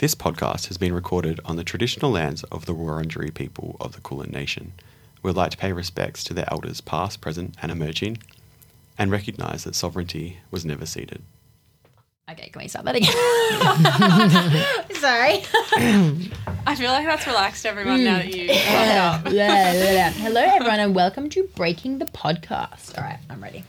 This podcast has been recorded on the traditional lands of the Wurundjeri people of the Kulin Nation. We'd like to pay respects to their elders past, present and emerging, and recognise that sovereignty was never ceded. Okay, can we start that again? Sorry. I feel like that's relaxed everyone now that you fucked up. Yeah. Hello everyone and welcome to Breaking the Podcast. All right, I'm ready.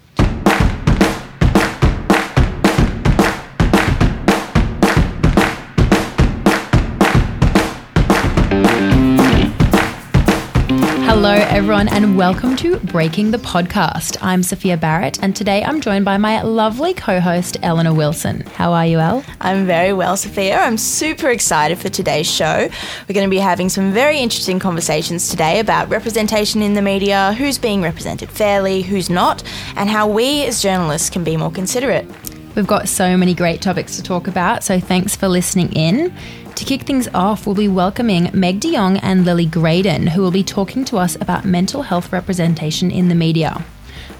Hello everyone and welcome to Breaking the Podcast. I'm Sophia Barrett and today I'm joined by my lovely co-host Eleanor Wilson. How are you, Elle? I'm very well, Sophia. I'm super excited for today's show. We're going to be having some very interesting conversations today about representation in the media, who's being represented fairly, who's not, and how we as journalists can be more considerate. We've got so many great topics to talk about, so thanks for listening in. To kick things off, we'll be welcoming Meg de Young and Lily Graydon, who will be talking to us about mental health representation in the media.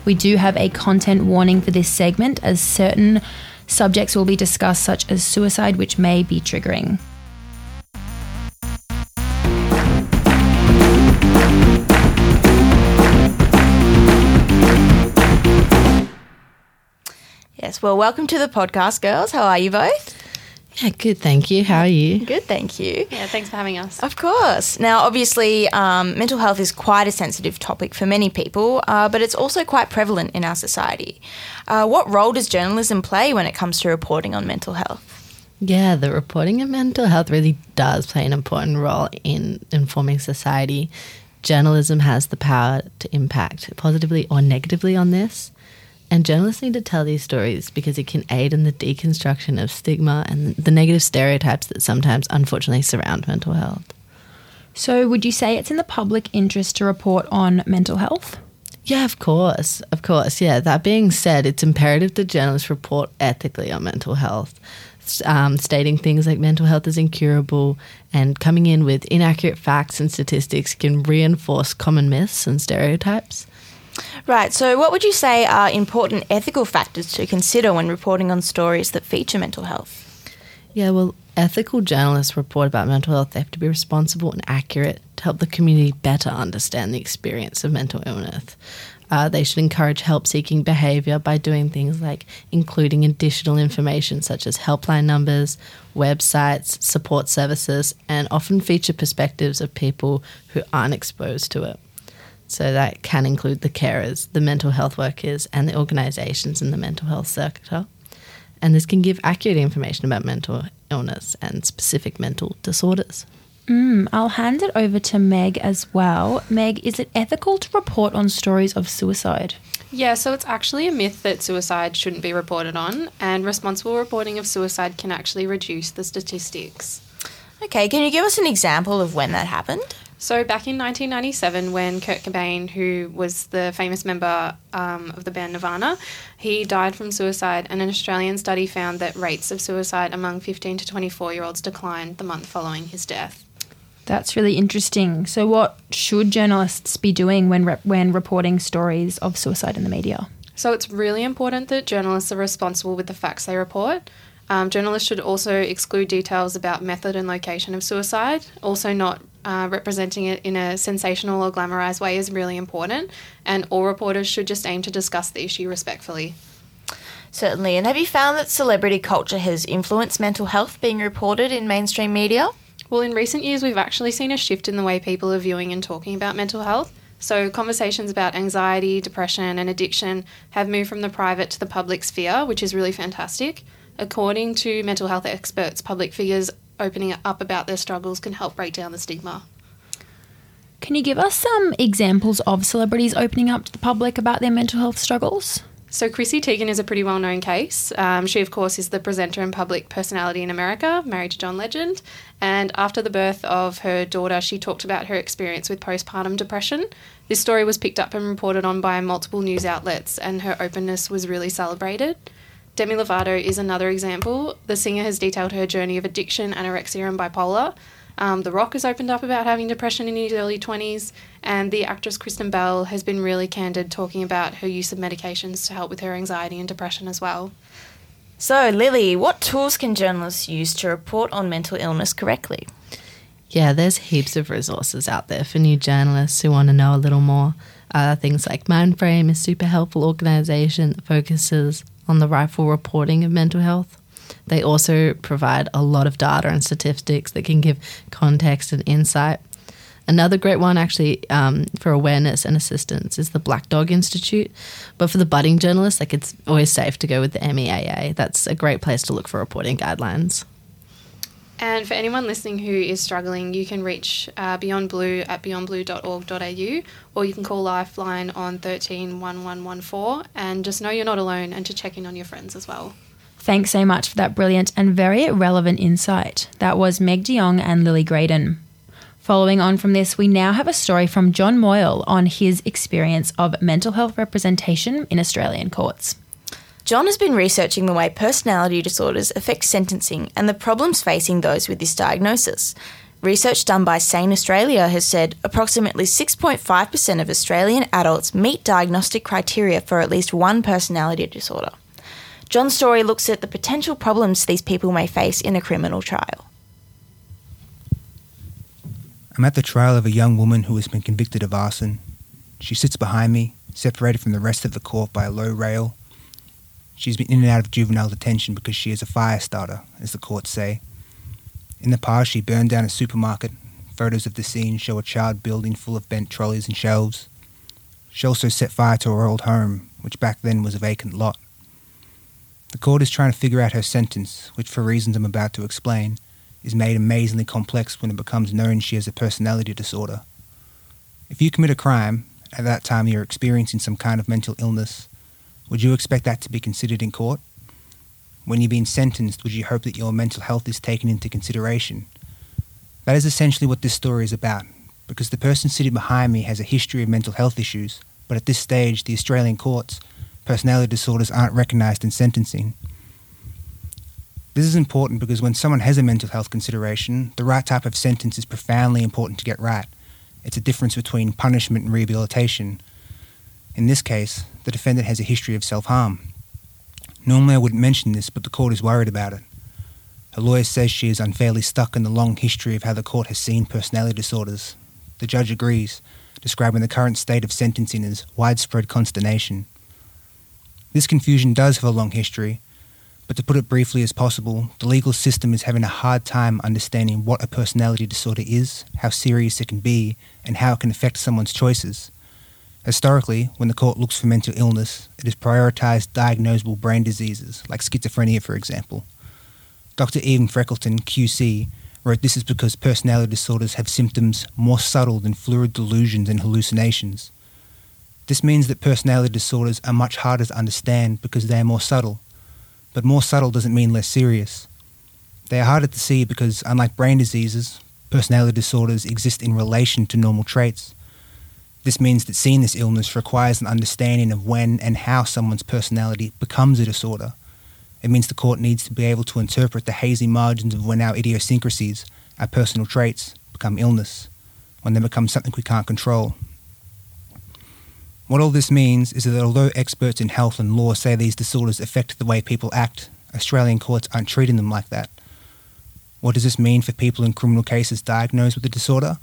We do have a content warning for this segment, as certain subjects will be discussed, such as suicide, which may be triggering. Yes, well, welcome to the podcast, girls. How are you both? Yeah, good, thank you. How are you? Good, thank you. Yeah, thanks for having us. Of course. Now, obviously, mental health is quite a sensitive topic for many people, but it's also quite prevalent in our society. What role does journalism play when it comes to reporting on mental health? Yeah, the reporting of mental health really does play an important role in informing society. Journalism has the power to impact positively or negatively on this. And journalists need to tell these stories because it can aid in the deconstruction of stigma and the negative stereotypes that sometimes unfortunately surround mental health. So would you say it's in the public interest to report on mental health? Yeah, of course. Yeah, that being said, it's imperative that journalists report ethically on mental health, stating things like mental health is incurable and coming in with inaccurate facts and statistics can reinforce common myths and stereotypes. Right, so what would you say are important ethical factors to consider when reporting on stories that feature mental health? Yeah, well, ethical journalists report about mental health. They have to be responsible and accurate to help the community better understand the experience of mental illness. They should encourage help-seeking behaviour by doing things like including additional information such as helpline numbers, websites, support services, and often feature perspectives of people who aren't exposed to it. So that can include the carers, the mental health workers and the organisations in the mental health sector. And this can give accurate information about mental illness and specific mental disorders. I'll hand it over to Meg as well. Meg, is it ethical to report on stories of suicide? Yeah, so it's actually a myth that suicide shouldn't be reported on, and responsible reporting of suicide can actually reduce the statistics. Okay, can you give us an example of when that happened? So back in 1997 when Kurt Cobain, who was the famous member of the band Nirvana, he died from suicide, and an Australian study found that rates of suicide among 15 to 24-year-olds declined the month following his death. That's really interesting. So what should journalists be doing when reporting stories of suicide in the media? So it's really important that journalists are responsible with the facts they report. Journalists should also exclude details about method and location of suicide. Also not representing it in a sensational or glamorised way is really important, and all reporters should just aim to discuss the issue respectfully. Certainly. And have you found that celebrity culture has influenced mental health being reported in mainstream media? Well, in recent years we've actually seen a shift in the way people are viewing and talking about mental health. So conversations about anxiety, depression and addiction have moved from the private to the public sphere, which is really fantastic. According to mental health experts, public figures opening up about their struggles can help break down the stigma. Can you give us some examples of celebrities opening up to the public about their mental health struggles? So Chrissy Teigen is a pretty well-known case. She, of course, is the presenter and public personality in America, married to John Legend. And after the birth of her daughter, she talked about her experience with postpartum depression. This story was picked up and reported on by multiple news outlets, and her openness was really celebrated. Demi Lovato is another example. The singer has detailed her journey of addiction, anorexia and bipolar. The Rock has opened up about having depression in his early 20s, and the actress Kristen Bell has been really candid talking about her use of medications to help with her anxiety and depression as well. So, Lily, what tools can journalists use to report on mental illness correctly? Yeah, there's heaps of resources out there for new journalists who want to know a little more. Things like Mindframe is a super helpful organisation that focuses on the rightful reporting of mental health. They also provide a lot of data and statistics that can give context and insight. Another great one actually for awareness and assistance is the Black Dog Institute. But for the budding journalists, it's always safe to go with the MEAA. That's a great place to look for reporting guidelines. And for anyone listening who is struggling, you can reach Beyond Blue at beyondblue.org.au, or you can call Lifeline on 13 1114, and just know you're not alone and to check in on your friends as well. Thanks so much for that brilliant and very relevant insight. That was Meg de Young and Lily Graydon. Following on from this, we now have a story from John Moyle on his experience of mental health representation in Australian courts. John has been researching the way personality disorders affect sentencing and the problems facing those with this diagnosis. Research done by SANE Australia has said approximately 6.5% of Australian adults meet diagnostic criteria for at least one personality disorder. John's story looks at the potential problems these people may face in a criminal trial. I'm at the trial of a young woman who has been convicted of arson. She sits behind me, separated from the rest of the court by a low rail. She's been in and out of juvenile detention because she is a fire starter, as the courts say. In the past, she burned down a supermarket. Photos of the scene show a charred building full of bent trolleys and shelves. She also set fire to her old home, which back then was a vacant lot. The court is trying to figure out her sentence, which, for reasons I'm about to explain, is made amazingly complex when it becomes known she has a personality disorder. If you commit a crime, at that time you're experiencing some kind of mental illness. Would you expect that to be considered in court? When you're being sentenced, would you hope that your mental health is taken into consideration? That is essentially what this story is about, because the person sitting behind me has a history of mental health issues, but at this stage, the Australian courts, personality disorders aren't recognised in sentencing. This is important because when someone has a mental health consideration, the right type of sentence is profoundly important to get right. It's a difference between punishment and rehabilitation. In this case, the defendant has a history of self-harm. Normally I wouldn't mention this, but the court is worried about it. Her lawyer says she is unfairly stuck in the long history of how the court has seen personality disorders. The judge agrees, describing the current state of sentencing as widespread consternation. This confusion does have a long history, but to put it briefly as possible, the legal system is having a hard time understanding what a personality disorder is, how serious it can be, and how it can affect someone's choices. Historically, when the court looks for mental illness, it has prioritised diagnosable brain diseases, like schizophrenia, for example. Dr. Ian Freckleton, QC, wrote this is because personality disorders have symptoms more subtle than fluid delusions and hallucinations. This means that personality disorders are much harder to understand because they are more subtle. But more subtle doesn't mean less serious. They are harder to see because, unlike brain diseases, personality disorders exist in relation to normal traits. This means that seeing this illness requires an understanding of when and how someone's personality becomes a disorder. It means the court needs to be able to interpret the hazy margins of when our idiosyncrasies, our personal traits, become illness, when they become something we can't control. What all this means is that although experts in health and law say these disorders affect the way people act, Australian courts aren't treating them like that. What does this mean for people in criminal cases diagnosed with a disorder?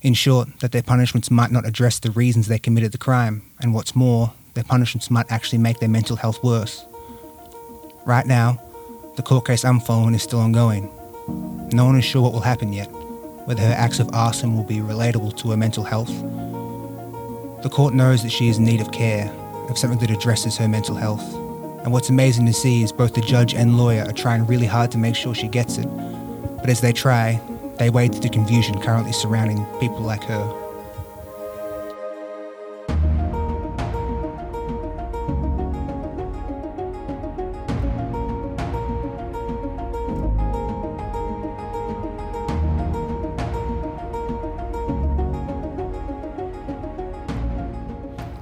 In short, that their punishments might not address the reasons they committed the crime, and what's more, their punishments might actually make their mental health worse. Right now, the court case I'm following is still ongoing. No one is sure what will happen yet, whether her acts of arson will be relatable to her mental health. The court knows that she is in need of care, of something that addresses her mental health. And what's amazing to see is both the judge and lawyer are trying really hard to make sure she gets it, but as they try, they wade through the confusion currently surrounding people like her.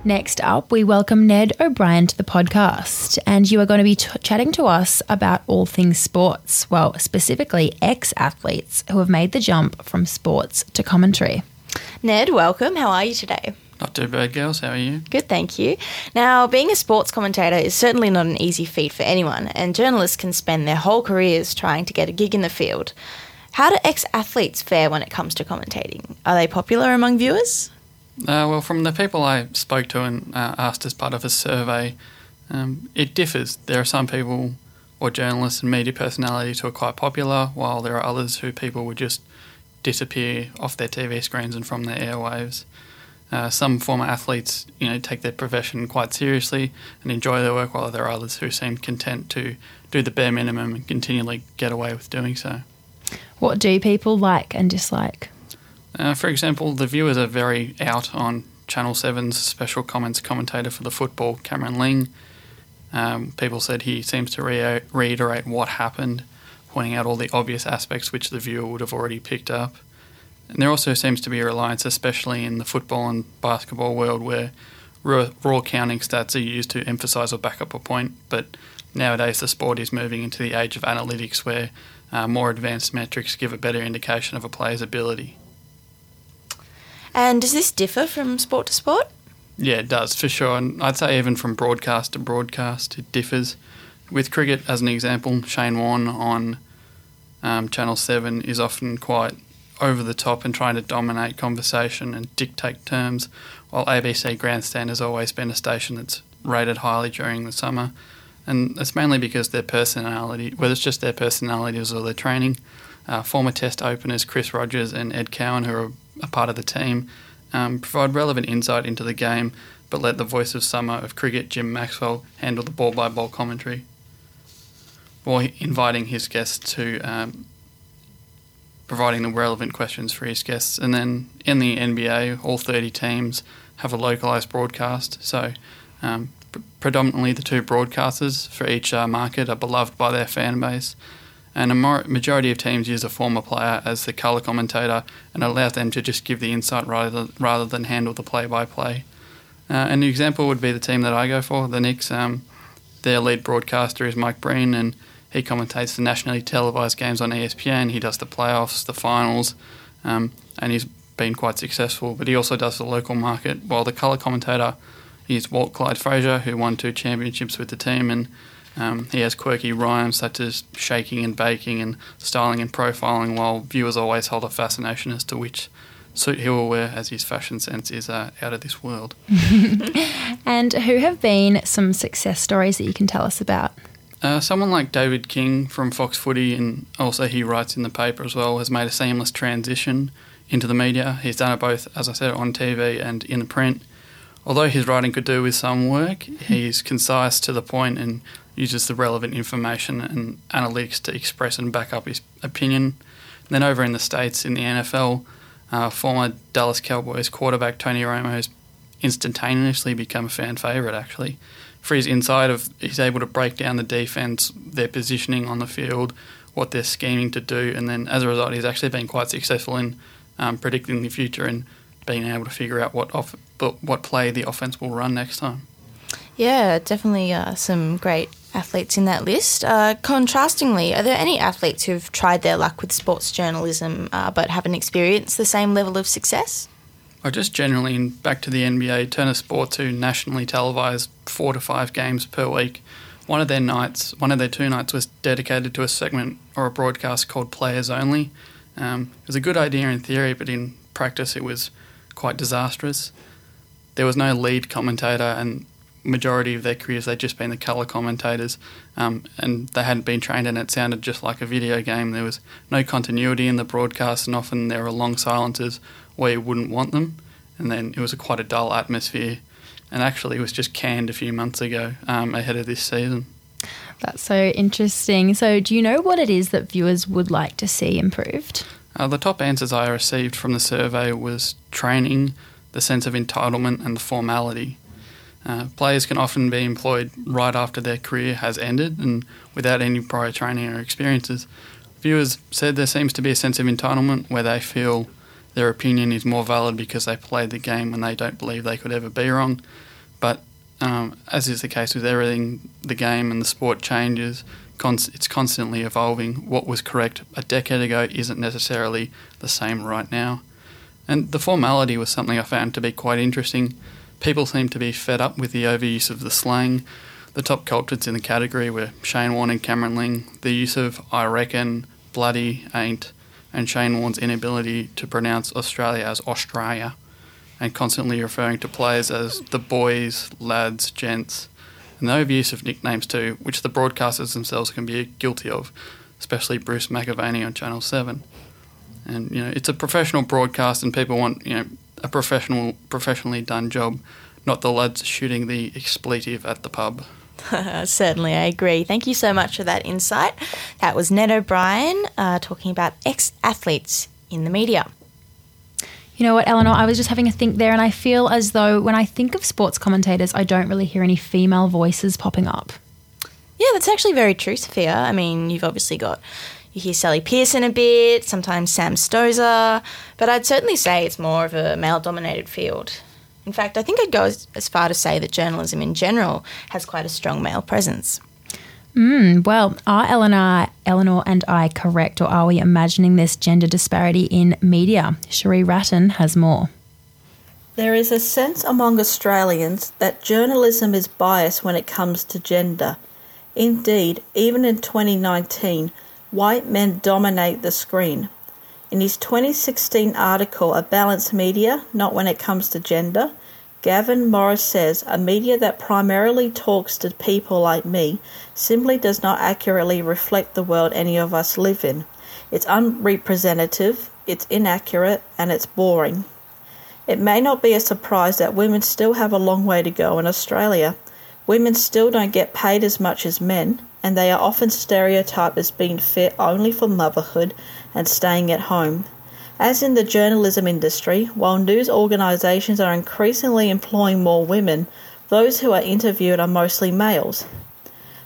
Next up, we welcome Ned O'Brien to the podcast, and you are going to be chatting to us about all things sports, well, specifically ex-athletes who have made the jump from sports to commentary. Ned, welcome. How are you today? Not too bad, girls. How are you? Good, thank you. Now, being a sports commentator is certainly not an easy feat for anyone, and journalists can spend their whole careers trying to get a gig in the field. How do ex-athletes fare when it comes to commentating? Are they popular among viewers? Well, from the people I spoke to and asked as part of a survey, it differs. There are some people or journalists and media personalities who are quite popular, while there are others who people would just disappear off their TV screens and from their airwaves. Some former athletes, take their profession quite seriously and enjoy their work, while there are others who seem content to do the bare minimum and continually get away with doing so. What do people like and dislike? For example, the viewers are very out on Channel 7's special comments commentator for the football, Cameron Ling. People said he seems to reiterate what happened, pointing out all the obvious aspects which the viewer would have already picked up. And there also seems to be a reliance, especially in the football and basketball world, where raw counting stats are used to emphasise or back up a point. But nowadays the sport is moving into the age of analytics, where more advanced metrics give a better indication of a player's ability. And does this differ from sport to sport? Yeah, it does, for sure. And I'd say even from broadcast to broadcast, it differs. With cricket, as an example, Shane Warne on Channel 7 is often quite over the top and trying to dominate conversation and dictate terms, while ABC Grandstand has always been a station that's rated highly during the summer. And that's mainly because their personality, whether it's just their personalities or their training. Former Test openers Chris Rogers and Ed Cowan, who are a part of the team, provide relevant insight into the game, but let the voice of summer of cricket, Jim Maxwell, handle the ball-by-ball commentary, while inviting his guests to providing the relevant questions for his guests. And then in the NBA, all 30 teams have a localised broadcast, so predominantly the two broadcasters for each market are beloved by their fan base, and a majority of teams use a former player as the colour commentator and allows them to just give the insight rather than handle the play-by-play. An example would be the team that I go for, the Knicks. Their lead broadcaster is Mike Breen, and he commentates the nationally televised games on ESPN. He does the playoffs, the finals, and he's been quite successful. But he also does the local market, while the colour commentator is Walt Clyde Frazier, who won 2 championships with the team, and he has quirky rhymes such as shaking and baking and styling and profiling, while viewers always hold a fascination as to which suit he will wear, as his fashion sense is out of this world. And who have been some success stories that you can tell us about? Someone like David King from Fox Footy, and also he writes in the paper as well, has made a seamless transition into the media. He's done it both, as I said, on TV and in the print. Although his writing could do with some work, he's concise, to the point, and uses the relevant information and analytics to express and back up his opinion. And then over in the States, in the NFL, former Dallas Cowboys quarterback Tony Romo has instantaneously become a fan favourite, actually. For his inside, he's able to break down the defence, their positioning on the field, what they're scheming to do, and then as a result he's actually been quite successful in predicting the future and being able to figure out what play the offence will run next time. Yeah, definitely some great athletes in that list. Contrastingly, are there any athletes who've tried their luck with sports journalism but haven't experienced the same level of success? Or just generally, back to the NBA, Turner Sports, who nationally televised 4 to 5 games per week. One of their two nights was dedicated to a segment or a broadcast called Players Only. It was a good idea in theory, but in practice it was quite disastrous. There was no lead commentator, and majority of their careers they'd just been the colour commentators, and they hadn't been trained, and it sounded just like a video game. There was no continuity in the broadcast, and often there were long silences where you wouldn't want them, and then it was quite a dull atmosphere. And actually it was just canned a few months ago ahead of this season. That's so interesting. So do you know what it is that viewers would like to see improved? The top answers I received from the survey was training, the sense of entitlement and the formality. Players can often be employed right after their career has ended and without any prior training or experiences. Viewers said there seems to be a sense of entitlement where they feel their opinion is more valid because they played the game and they don't believe they could ever be wrong. But as is the case with everything, the game and the sport changes. It's constantly evolving. What was correct a decade ago isn't necessarily the same right now. And the formality was something I found to be quite interesting. People seemed to be fed up with the overuse of the slang. The top cultureds in the category were Shane Warne and Cameron Ling. The use of I reckon, bloody, ain't, and Shane Warne's inability to pronounce Australia as Australia, and constantly referring to players as the boys, lads, gents, and the overuse of nicknames too, which the broadcasters themselves can be guilty of, especially Bruce McAvaney on Channel 7. And, you know, it's a professional broadcast and people want, you know, a professionally done job, not the lads shooting the expletive at the pub. Certainly, I agree. Thank you so much for that insight. That was Ned O'Brien talking about ex-athletes in the media. You know what, Eleanor, I was just having a think there, and I feel as though when I think of sports commentators, I don't really hear any female voices popping up. Yeah, that's actually very true, Sophia. I mean, you've obviously got... You hear Sally Pearson a bit, sometimes Sam Stosur, but I'd certainly say it's more of a male-dominated field. In fact, I think I'd go as far to say that journalism in general has quite a strong male presence. Well, are Eleanor and I correct, or are we imagining this gender disparity in media? Cherie Ratton has more. There is a sense among Australians that journalism is biased when it comes to gender. Indeed, even in 2019... white men dominate the screen. In his 2016 article, A Balanced Media, Not When It Comes to Gender, Gavin Morris says, a media that primarily talks to people like me simply does not accurately reflect the world any of us live in. It's unrepresentative, it's inaccurate, and it's boring. It may not be a surprise that women still have a long way to go in Australia. Women still don't get paid as much as men, and they are often stereotyped as being fit only for motherhood and staying at home. As in the journalism industry, while news organisations are increasingly employing more women, those who are interviewed are mostly males.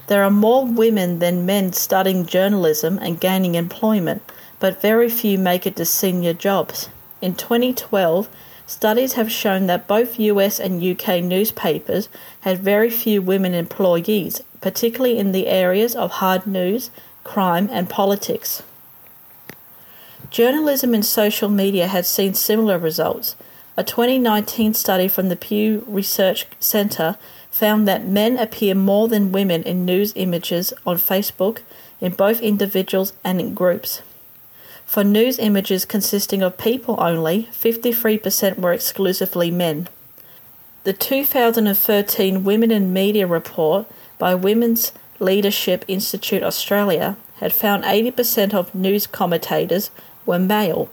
There are more women than men studying journalism and gaining employment, but very few make it to senior jobs. In 2012, studies have shown that both US and UK newspapers had very few women employees, particularly in the areas of hard news, crime, and politics. Journalism and social media had seen similar results. A 2019 study from the Pew Research Center found that men appear more than women in news images on Facebook, in both individuals and in groups. For news images consisting of people only, 53% were exclusively men. The 2013 Women in Media report by Women's Leadership Institute Australia had found 80% of news commentators were male.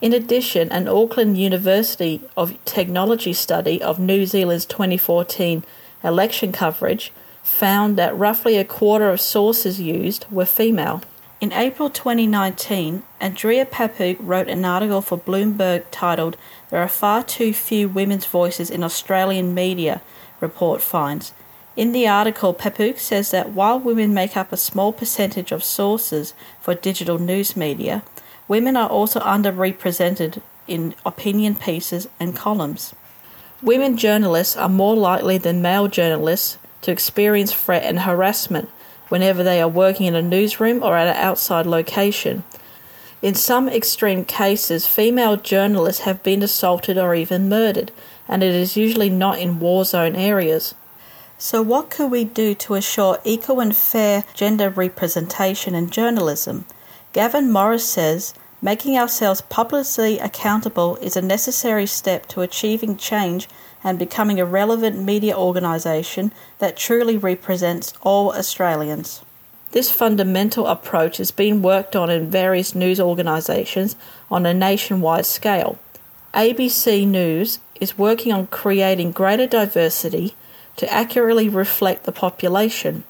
In addition, an Auckland University of Technology study of New Zealand's 2014 election coverage found that roughly a quarter of sources used were female. In April 2019, Andrea Papuk wrote an article for Bloomberg titled There Are Far Too Few Women's Voices in Australian Media, report finds. In the article, Papuk says that while women make up a small percentage of sources for digital news media, women are also underrepresented in opinion pieces and columns. Women journalists are more likely than male journalists to experience threat and harassment whenever they are working in a newsroom or at an outside location. In some extreme cases, female journalists have been assaulted or even murdered, and it is usually not in war zone areas. So what could we do to assure equal and fair gender representation in journalism? Gavin Morris says, making ourselves publicly accountable is a necessary step to achieving change and becoming a relevant media organisation that truly represents all Australians. This fundamental approach has been worked on in various news organisations on a nationwide scale. ABC News is working on creating greater diversity to accurately reflect the population.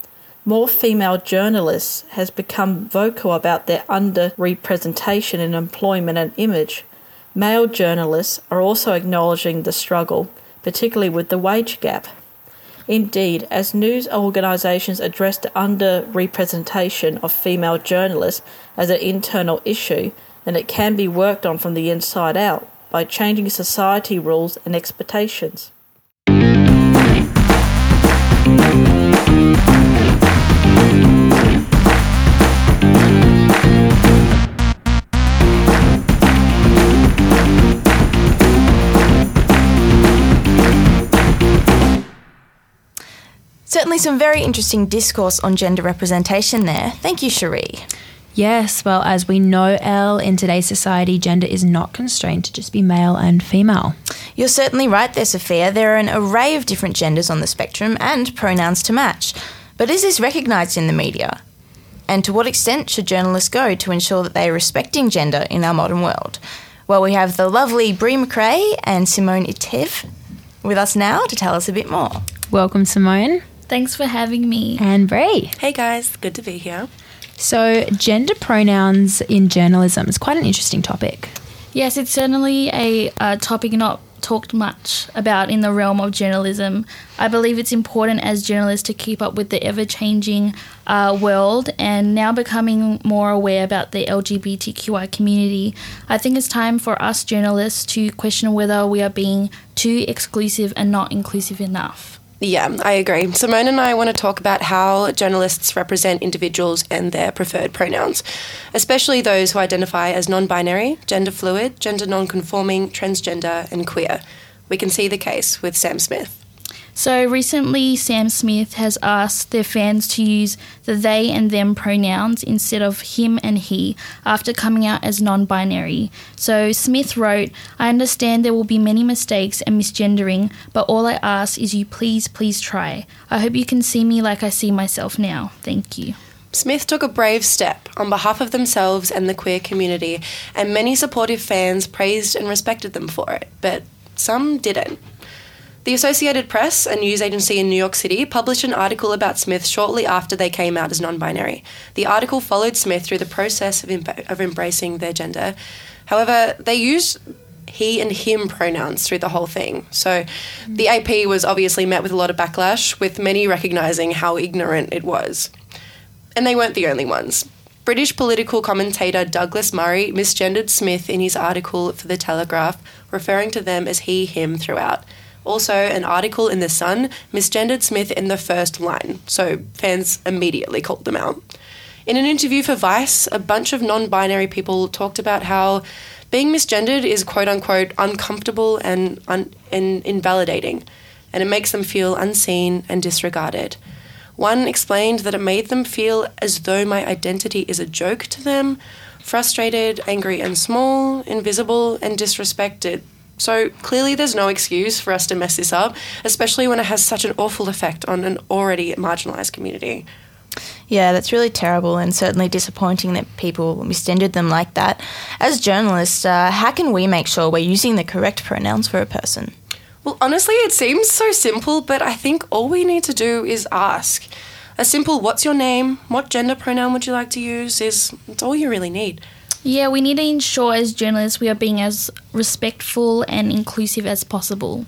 More female journalists has become vocal about their underrepresentation in employment and image. Male journalists are also acknowledging the struggle, particularly with the wage gap. Indeed, as news organisations address the underrepresentation of female journalists as an internal issue, then it can be worked on from the inside out by changing society rules and expectations. Certainly some very interesting discourse on gender representation there. Thank you, Cherie. Yes, well, as we know, Elle, in today's society, gender is not constrained to just be male and female. You're certainly right there, Sophia. There are an array of different genders on the spectrum and pronouns to match. But is this recognised in the media? And to what extent should journalists go to ensure that they are respecting gender in our modern world? Well, we have the lovely Brie McRae and Simone Itiv with us now to tell us a bit more. Welcome, Simone. Thanks for having me. And Brie. Hey, guys. Good to be here. So gender pronouns in journalism is quite an interesting topic. Yes, it's certainly a topic not talked much about in the realm of journalism. I believe it's important as journalists to keep up with the ever-changing world and now becoming more aware about the LGBTQI community. I think it's time for us journalists to question whether we are being too exclusive and not inclusive enough. Yeah, I agree. Simone and I want to talk about how journalists represent individuals and their preferred pronouns, especially those who identify as non-binary, gender fluid, gender non-conforming, transgender and queer. We can see the case with Sam Smith. So recently, Sam Smith has asked their fans to use the they and them pronouns instead of him and he after coming out as non-binary. So Smith wrote, "I understand there will be many mistakes and misgendering, but all I ask is you please, please try. I hope you can see me like I see myself now. Thank you." Smith took a brave step on behalf of themselves and the queer community, and many supportive fans praised and respected them for it, but some didn't. The Associated Press, a news agency in New York City, published an article about Smith shortly after they came out as non-binary. The article followed Smith through the process of embracing their gender. However, they used he and him pronouns through the whole thing. So the AP was obviously met with a lot of backlash, with many recognising how ignorant it was. And they weren't the only ones. British political commentator Douglas Murray misgendered Smith in his article for The Telegraph, referring to them as he, him throughout. Also, an article in The Sun misgendered Smith in the first line, so fans immediately called them out. In an interview for Vice, a bunch of non-binary people talked about how being misgendered is quote-unquote uncomfortable and invalidating, and it makes them feel unseen and disregarded. One explained that it made them feel as though my identity is a joke to them, frustrated, angry and small, invisible and disrespected. So clearly there's no excuse for us to mess this up, especially when it has such an awful effect on an already marginalised community. Yeah, that's really terrible and certainly disappointing that people misgendered them like that. As journalists, how can we make sure we're using the correct pronouns for a person? Well, honestly, it seems so simple, but I think all we need to do is ask. A simple "what's your name? What gender pronoun would you like to use?" it's all you really need. Yeah, we need to ensure as journalists we are being as respectful and inclusive as possible.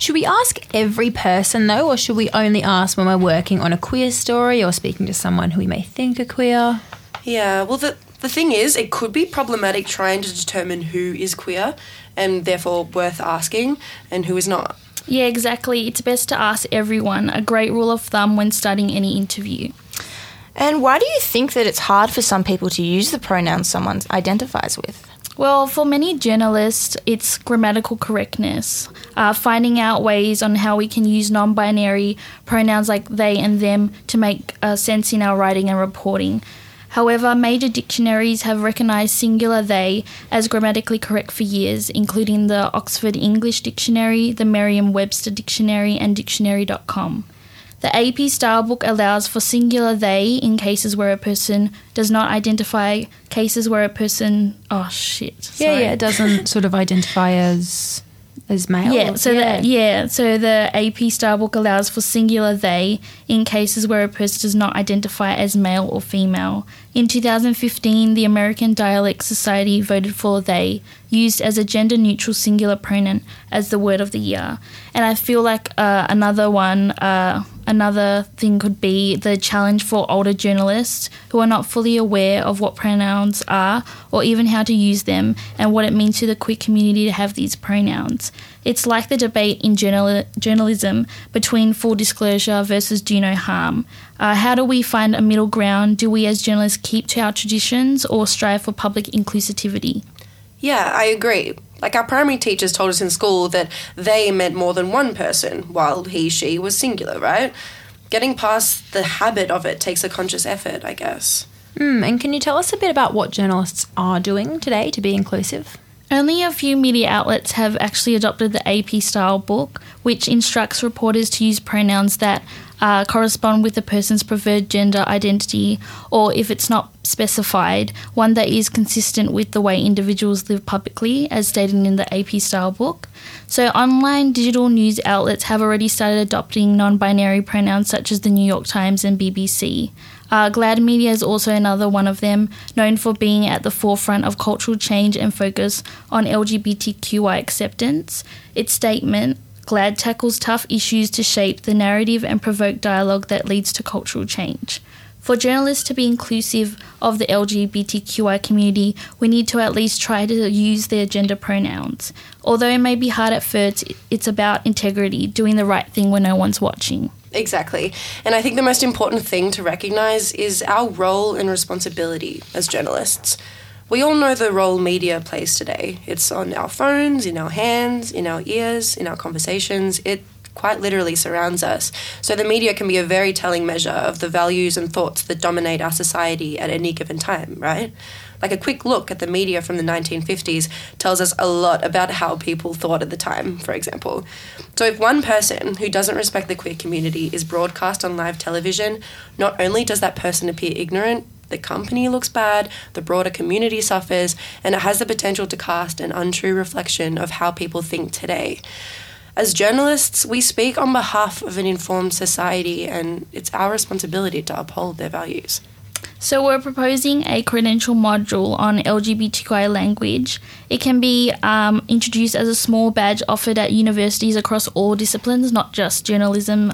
Should we ask every person though, or should we only ask when we're working on a queer story or speaking to someone who we may think are queer? Yeah, well, the thing is, it could be problematic trying to determine who is queer and therefore worth asking and who is not. Yeah, exactly. It's best to ask everyone, a great rule of thumb when starting any interview. And why do you think that it's hard for some people to use the pronoun someone identifies with? Well, for many journalists, it's grammatical correctness, finding out ways on how we can use non-binary pronouns like they and them to make sense in our writing and reporting. However, major dictionaries have recognised singular they as grammatically correct for years, including the Oxford English Dictionary, the Merriam-Webster Dictionary and dictionary.com. The AP Stylebook allows for singular they in cases where a person does not identify, cases where a person... it doesn't sort of identify as male. So the AP Stylebook allows for singular they in cases where a person does not identify as male or female. In 2015, the American Dialect Society voted for they, used as a gender-neutral singular pronoun, as the word of the year. And I feel like another thing could be the challenge for older journalists who are not fully aware of what pronouns are or even how to use them and what it means to the queer community to have these pronouns. It's like the debate in journalism between full disclosure versus do no harm. How do we find a middle ground? Do we as journalists keep to our traditions or strive for public inclusivity? Yeah, I agree. Like, our primary teachers told us in school that they meant more than one person, while he, she was singular, right? Getting past the habit of it takes a conscious effort, I guess. And can you tell us a bit about what journalists are doing today to be inclusive? Only a few media outlets have actually adopted the AP Stylebook, which instructs reporters to use pronouns that correspond with a person's preferred gender identity, or if it's not specified, one that is consistent with the way individuals live publicly, as stated in the AP Stylebook. So online digital news outlets have already started adopting non-binary pronouns such as the New York Times and BBC. GLAAD Media is also another one of them, known for being at the forefront of cultural change and focus on LGBTQI acceptance. Its statement, GLAAD tackles tough issues to shape the narrative and provoke dialogue that leads to cultural change. For journalists to be inclusive of the LGBTQI community, we need to at least try to use their gender pronouns. Although it may be hard at first, it's about integrity, doing the right thing when no one's watching. Exactly. And I think the most important thing to recognise is our role and responsibility as journalists. We all know the role media plays today. It's on our phones, in our hands, in our ears, in our conversations. It quite literally surrounds us. So the media can be a very telling measure of the values and thoughts that dominate our society at any given time, right? Like, a quick look at the media from the 1950s tells us a lot about how people thought at the time, for example. So if one person who doesn't respect the queer community is broadcast on live television, not only does that person appear ignorant, the company looks bad, the broader community suffers, and it has the potential to cast an untrue reflection of how people think today. As journalists, we speak on behalf of an informed society, and it's our responsibility to uphold their values. So we're proposing a credential module on LGBTQI language. It can be introduced as a small badge offered at universities across all disciplines, not just journalism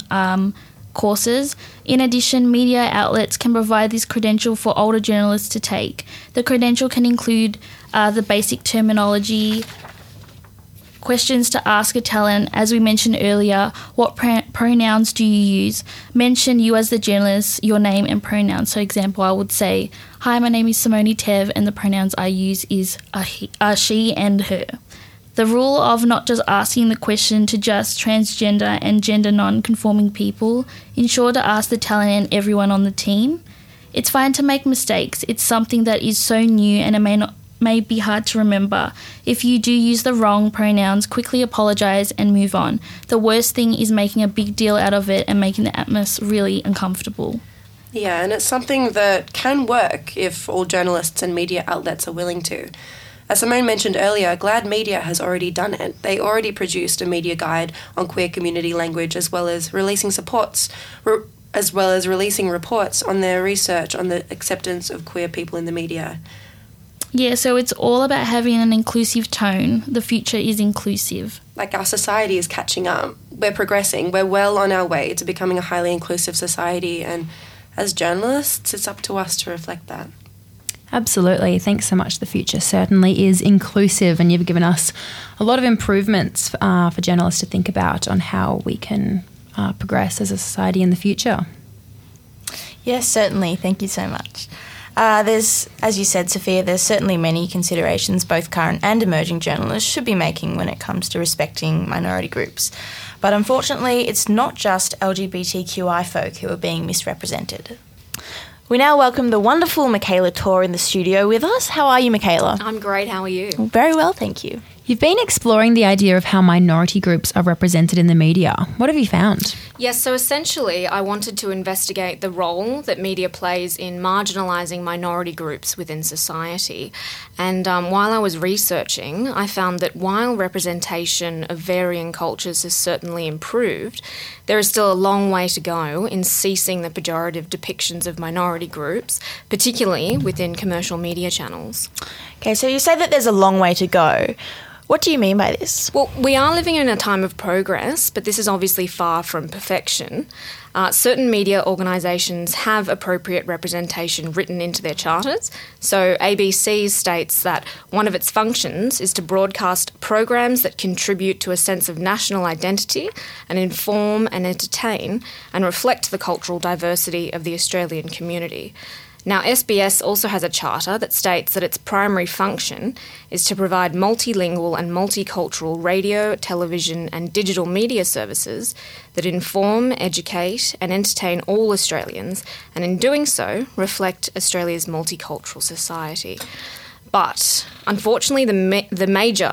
courses. In addition, media outlets can provide this credential for older journalists to take. The credential can include the basic terminology, questions to ask a talent, as we mentioned earlier, what pronouns do you use? Mention you as the journalist, your name and pronouns. So example, I would say, hi, my name is Simone Itiv and the pronouns I use is she and her. The rule of not just asking the question to just transgender and gender non-conforming people, ensure to ask the talent and everyone on the team. It's fine to make mistakes. It's something that is so new and it may be hard to remember. If you do use the wrong pronouns, quickly apologise and move on. The worst thing is making a big deal out of it and making the atmosphere really uncomfortable. Yeah, and it's something that can work if all journalists and media outlets are willing to. As Simone mentioned earlier, GLAAD Media has already done it. They already produced a media guide on queer community language, as well as releasing reports on their research on the acceptance of queer people in the media. Yeah, so it's all about having an inclusive tone. The future is inclusive. Like, our society is catching up. We're progressing. We're well on our way to becoming a highly inclusive society. And as journalists, it's up to us to reflect that. Absolutely. Thanks so much. The future certainly is inclusive. And you've given us a lot of improvements for journalists to think about on how we can progress as a society in the future. Yes, certainly. Thank you so much. There's, as you said, Sophia, there's certainly many considerations both current and emerging journalists should be making when it comes to respecting minority groups. But unfortunately, it's not just LGBTQI folk who are being misrepresented. We now welcome the wonderful Michaela Tor in the studio with us. How are you, Michaela? I'm great. How are you? Very well, thank you. You've been exploring the idea of how minority groups are represented in the media. What have you found? Yes, so essentially I wanted to investigate the role that media plays in marginalising minority groups within society. And while I was researching, I found that while representation of varying cultures has certainly improved, there is still a long way to go in ceasing the pejorative depictions of minority groups, particularly within commercial media channels. Okay, so you say that there's a long way to go. What do you mean by this? Well, we are living in a time of progress, but this is obviously far from perfection. Certain media organisations have appropriate representation written into their charters. So ABC states that one of its functions is to broadcast programs that contribute to a sense of national identity and inform and entertain and reflect the cultural diversity of the Australian community. Now, SBS also has a charter that states that its primary function is to provide multilingual and multicultural radio, television and digital media services that inform, educate and entertain all Australians, and in doing so, reflect Australia's multicultural society. But, unfortunately, the major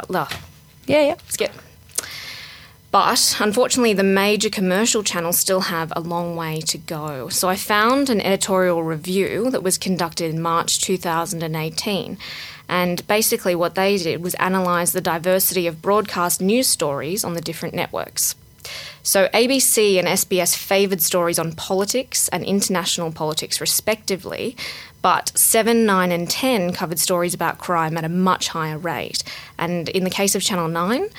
commercial channels still have a long way to go. So I found an editorial review that was conducted in March 2018. And basically what they did was analyse the diversity of broadcast news stories on the different networks. So ABC and SBS favoured stories on politics and international politics respectively, but 7, 9 and 10 covered stories about crime at a much higher rate. And in the case of Channel 9...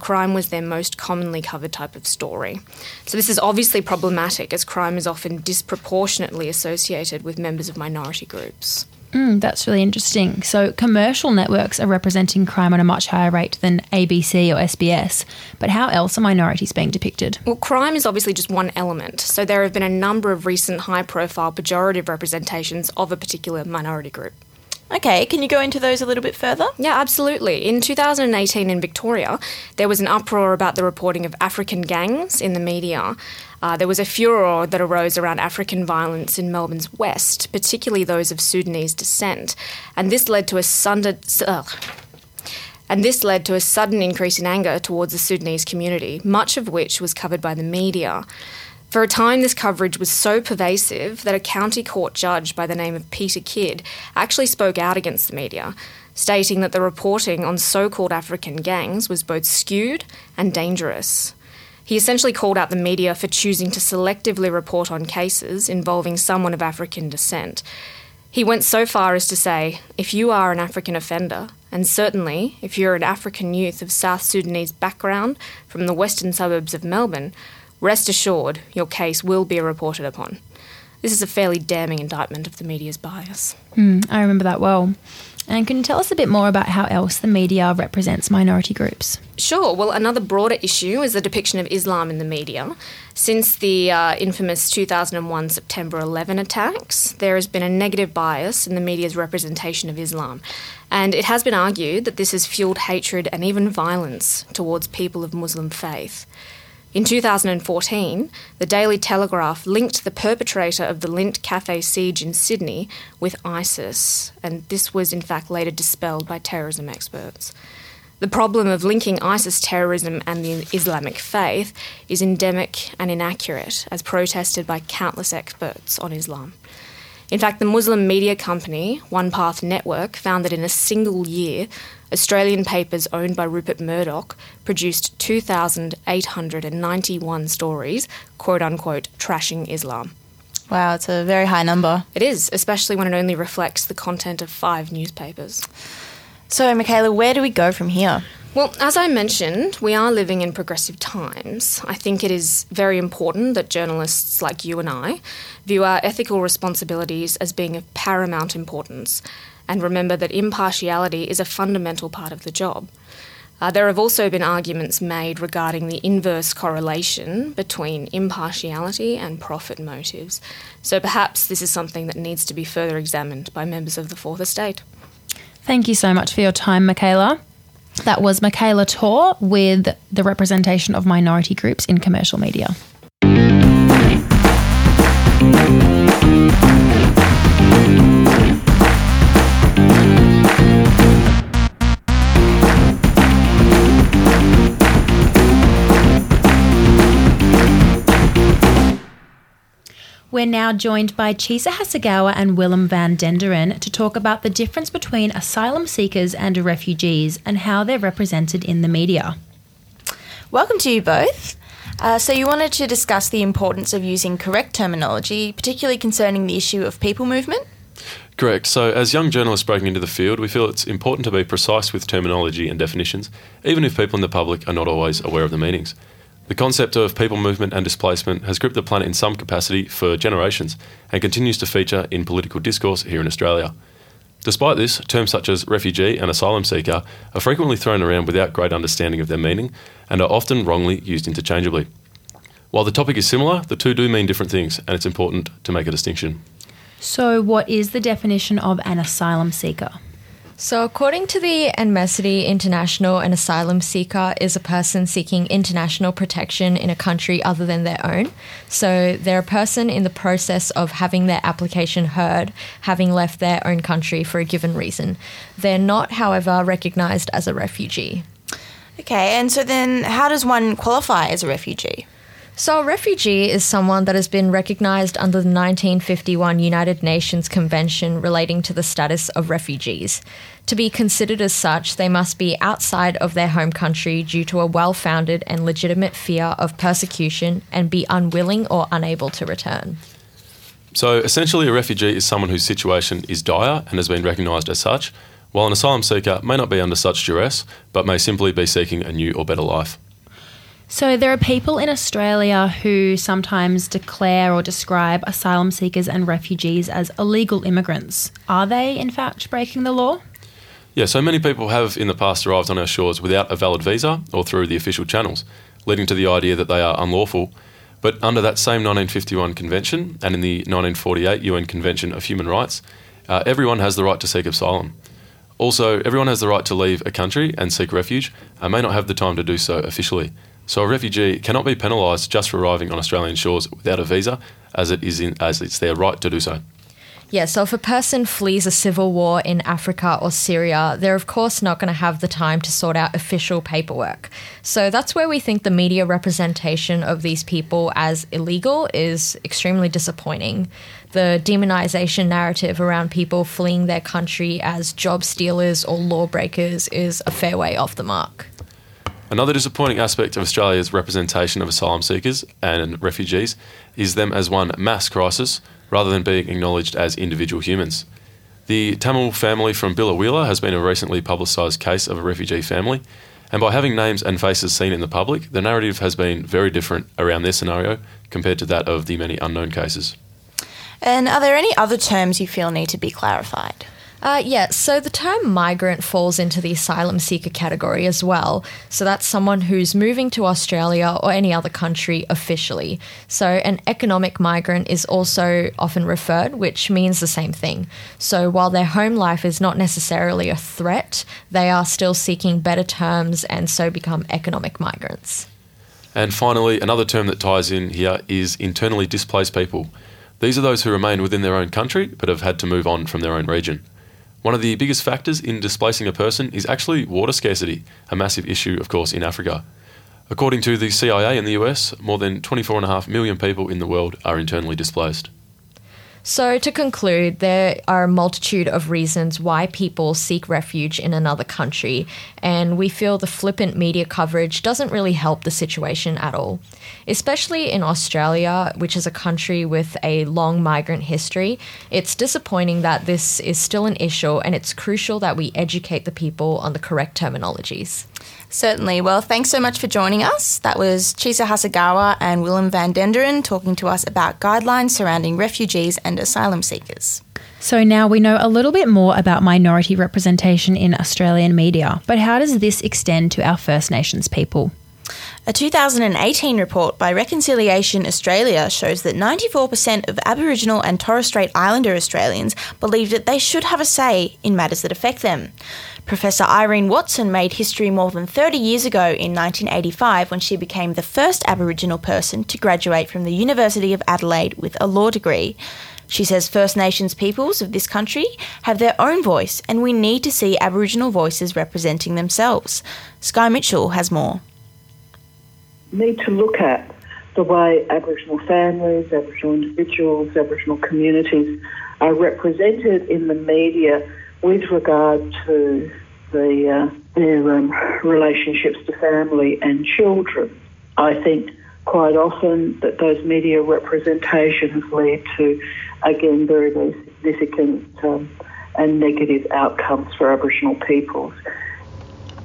crime was their most commonly covered type of story. So this is obviously problematic, as crime is often disproportionately associated with members of minority groups. That's really interesting. So commercial networks are representing crime at a much higher rate than ABC or SBS. But how else are minorities being depicted? Well, crime is obviously just one element. So there have been a number of recent high-profile pejorative representations of a particular minority group. Okay, can you go into those a little bit further? Yeah, absolutely. In 2018 in Victoria, there was an uproar about the reporting of African gangs in the media. There was a furore that arose around African violence in Melbourne's West, particularly those of Sudanese descent. And this led to a sudden increase in anger towards the Sudanese community, much of which was covered by the media. For a time, this coverage was so pervasive that a county court judge by the name of Peter Kidd actually spoke out against the media, stating that the reporting on so-called African gangs was both skewed and dangerous. He essentially called out the media for choosing to selectively report on cases involving someone of African descent. He went so far as to say, if you are an African offender, and certainly if you're an African youth of South Sudanese background from the western suburbs of Melbourne, rest assured, your case will be reported upon. This is a fairly damning indictment of the media's bias. I remember that well. And can you tell us a bit more about how else the media represents minority groups? Sure. Well, another broader issue is the depiction of Islam in the media. Since the infamous 2001 September 11 attacks, there has been a negative bias in the media's representation of Islam. And it has been argued that this has fuelled hatred and even violence towards people of Muslim faith. In 2014, the Daily Telegraph linked the perpetrator of the Lindt Cafe siege in Sydney with ISIS, and this was in fact later dispelled by terrorism experts. The problem of linking ISIS terrorism and the Islamic faith is endemic and inaccurate, as protested by countless experts on Islam. In fact, the Muslim media company, One Path Network, found that in a single year, Australian papers owned by Rupert Murdoch produced 2,891 stories, quote-unquote, trashing Islam. Wow, it's a very high number. It is, especially when it only reflects the content of 5 newspapers. So, Michaela, where do we go from here? Well, as I mentioned, we are living in progressive times. I think it is very important that journalists like you and I view our ethical responsibilities as being of paramount importance, and remember that impartiality is a fundamental part of the job. There have also been arguments made regarding the inverse correlation between impartiality and profit motives. So perhaps this is something that needs to be further examined by members of the Fourth Estate. Thank you so much for your time, Michaela. That was Michaela Tor with the representation of minority groups in commercial media. We're now joined by Chisa Hasegawa and Willem van Denderen to talk about the difference between asylum seekers and refugees and how they're represented in the media. Welcome to you both. So you wanted to discuss the importance of using correct terminology, particularly concerning the issue of people movement? Correct. So as young journalists breaking into the field, we feel it's important to be precise with terminology and definitions, even if people in the public are not always aware of the meanings. The concept of people movement and displacement has gripped the planet in some capacity for generations and continues to feature in political discourse here in Australia. Despite this, terms such as refugee and asylum seeker are frequently thrown around without great understanding of their meaning and are often wrongly used interchangeably. While the topic is similar, the two do mean different things, and it's important to make a distinction. So what is the definition of an asylum seeker? So according to the Enmity International, an asylum seeker is a person seeking international protection in a country other than their own. So they're a person in the process of having their application heard, having left their own country for a given reason. They're not, however, recognised as a refugee. Okay, and so then how does one qualify as a refugee? So a refugee is someone that has been recognised under the 1951 United Nations Convention relating to the status of refugees. To be considered as such, they must be outside of their home country due to a well-founded and legitimate fear of persecution and be unwilling or unable to return. So essentially a refugee is someone whose situation is dire and has been recognised as such, while an asylum seeker may not be under such duress but may simply be seeking a new or better life. So there are people in Australia who sometimes declare or describe asylum seekers and refugees as illegal immigrants. Are they, in fact, breaking the law? Yeah, so many people have in the past arrived on our shores without a valid visa or through the official channels, leading to the idea that they are unlawful. But under that same 1951 convention and in the 1948 UN Convention of Human Rights, everyone has the right to seek asylum. Also, everyone has the right to leave a country and seek refuge and may not have the time to do so officially. So a refugee cannot be penalised just for arriving on Australian shores without a visa, as it's their right to do so. Yeah, so if a person flees a civil war in Africa or Syria, they're of course not going to have the time to sort out official paperwork. So that's where we think the media representation of these people as illegal is extremely disappointing. The demonisation narrative around people fleeing their country as job stealers or lawbreakers is a fair way off the mark. Another disappointing aspect of Australia's representation of asylum seekers and refugees is them as one mass crisis rather than being acknowledged as individual humans. The Tamil family from Billawila has been a recently publicised case of a refugee family, and by having names and faces seen in the public, the narrative has been very different around their scenario compared to that of the many unknown cases. And are there any other terms you feel need to be clarified? So the term migrant falls into the asylum seeker category as well. So that's someone who's moving to Australia or any other country officially. So an economic migrant is also often referred, which means the same thing. So while their home life is not necessarily a threat, they are still seeking better terms and so become economic migrants. And finally, another term that ties in here is internally displaced people. These are those who remain within their own country but have had to move on from their own region. One of the biggest factors in displacing a person is actually water scarcity, a massive issue, of course, in Africa. According to the CIA in the US, more than 24.5 million people in the world are internally displaced. So to conclude, there are a multitude of reasons why people seek refuge in another country, and we feel the flippant media coverage doesn't really help the situation at all. Especially in Australia, which is a country with a long migrant history, it's disappointing that this is still an issue, and it's crucial that we educate the people on the correct terminologies. Certainly. Well, thanks so much for joining us. That was Chisa Hasegawa and Willem van Denderen talking to us about guidelines surrounding refugees and asylum seekers. So now we know a little bit more about minority representation in Australian media, but how does this extend to our First Nations people? A 2018 report by Reconciliation Australia shows that 94% of Aboriginal and Torres Strait Islander Australians believe that they should have a say in matters that affect them. Professor Irene Watson made history more than 30 years ago in 1985 when she became the first Aboriginal person to graduate from the University of Adelaide with a law degree. She says First Nations peoples of this country have their own voice and we need to see Aboriginal voices representing themselves. Sky Mitchell has more. We need to look at the way Aboriginal families, Aboriginal individuals, Aboriginal communities are represented in the media with regard to their relationships to family and children. I think quite often that those media representations lead to, again, very, very significant and negative outcomes for Aboriginal peoples.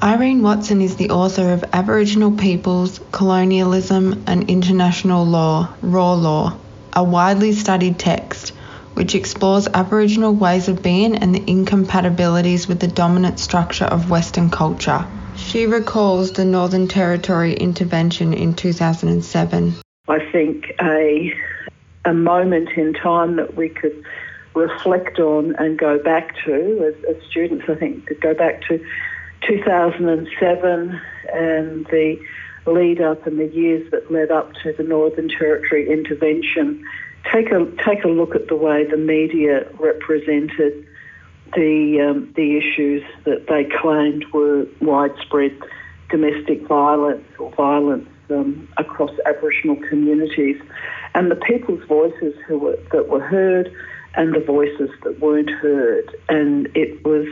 Irene Watson is the author of Aboriginal Peoples, Colonialism and International Law, Raw Law, a widely studied text which explores Aboriginal ways of being and the incompatibilities with the dominant structure of Western culture. She recalls the Northern Territory intervention in 2007. I think a moment in time that we could reflect on and go back to, as students, I think, go back to 2007 and the lead up and the years that led up to the Northern Territory intervention. Take a look at the way the media represented the issues that they claimed were widespread domestic violence or violence across Aboriginal communities, and the people's voices that were heard and the voices that weren't heard. And it was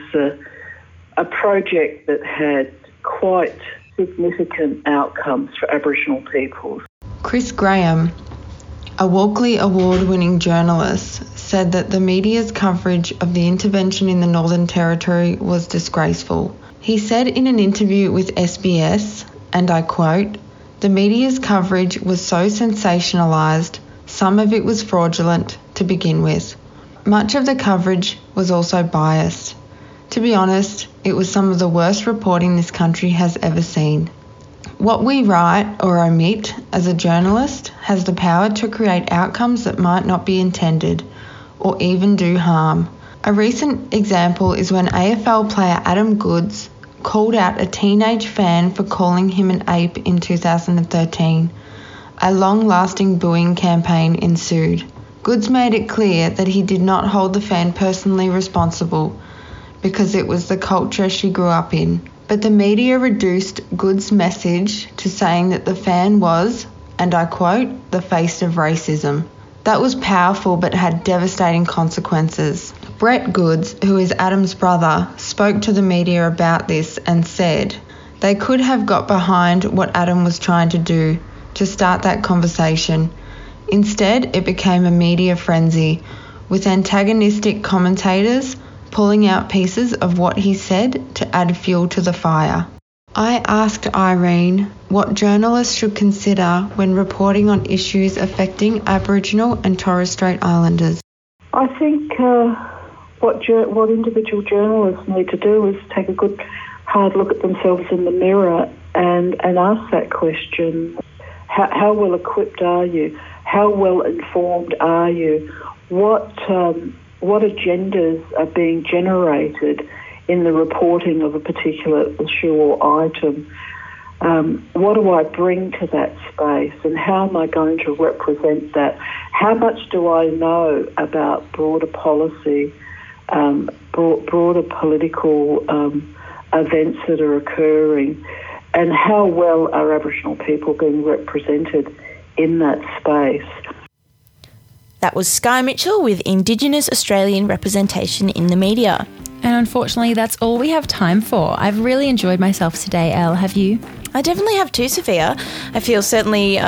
a project that had quite significant outcomes for Aboriginal peoples. Chris Graham, a Walkley award-winning journalist, said that the media's coverage of the intervention in the Northern Territory was disgraceful. He said in an interview with SBS, and I quote, "The media's coverage was so sensationalised, some of it was fraudulent to begin with. Much of the coverage was also biased. To be honest, it was some of the worst reporting this country has ever seen. What we write or omit as a journalist has the power to create outcomes that might not be intended or even do harm." A recent example is when AFL player Adam Goods called out a teenage fan for calling him an ape in 2013. A long-lasting booing campaign ensued. Goods made it clear that he did not hold the fan personally responsible because it was the culture she grew up in. But the media reduced Goods' message to saying that the fan was, and I quote, "the face of racism." That was powerful but had devastating consequences. Brett Goods, who is Adam's brother, spoke to the media about this and said, "They could have got behind what Adam was trying to do to start that conversation. Instead, it became a media frenzy, with antagonistic commentators pulling out pieces of what he said to add fuel to the fire." I asked Irene what journalists should consider when reporting on issues affecting Aboriginal and Torres Strait Islanders. I think what individual journalists need to do is take a good hard look at themselves in the mirror and ask that question. How well equipped are you? How well informed are you? What agendas are being generated in the reporting of a particular issue or item? What do I bring to that space, and how am I going to represent that? How much do I know about broader policy, broader political events that are occurring, and how well are Aboriginal people being represented in that space? That was Sky Mitchell with Indigenous Australian representation in the media. And unfortunately, that's all we have time for. I've really enjoyed myself today, Elle. Have you? I definitely have too, Sophia. I feel certainly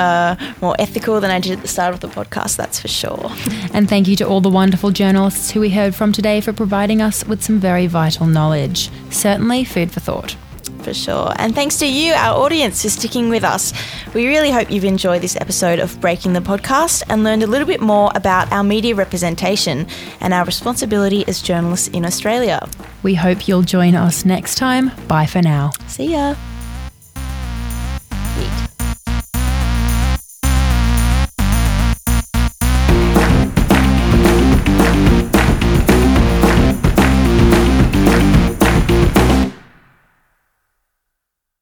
more ethical than I did at the start of the podcast, that's for sure. And thank you to all the wonderful journalists who we heard from today for providing us with some very vital knowledge. Certainly food for thought. For sure. And thanks to you, our audience, for sticking with us. We really hope you've enjoyed this episode of Breaking the Podcast and learned a little bit more about our media representation and our responsibility as journalists in Australia. We hope you'll join us next time. Bye for now. See ya.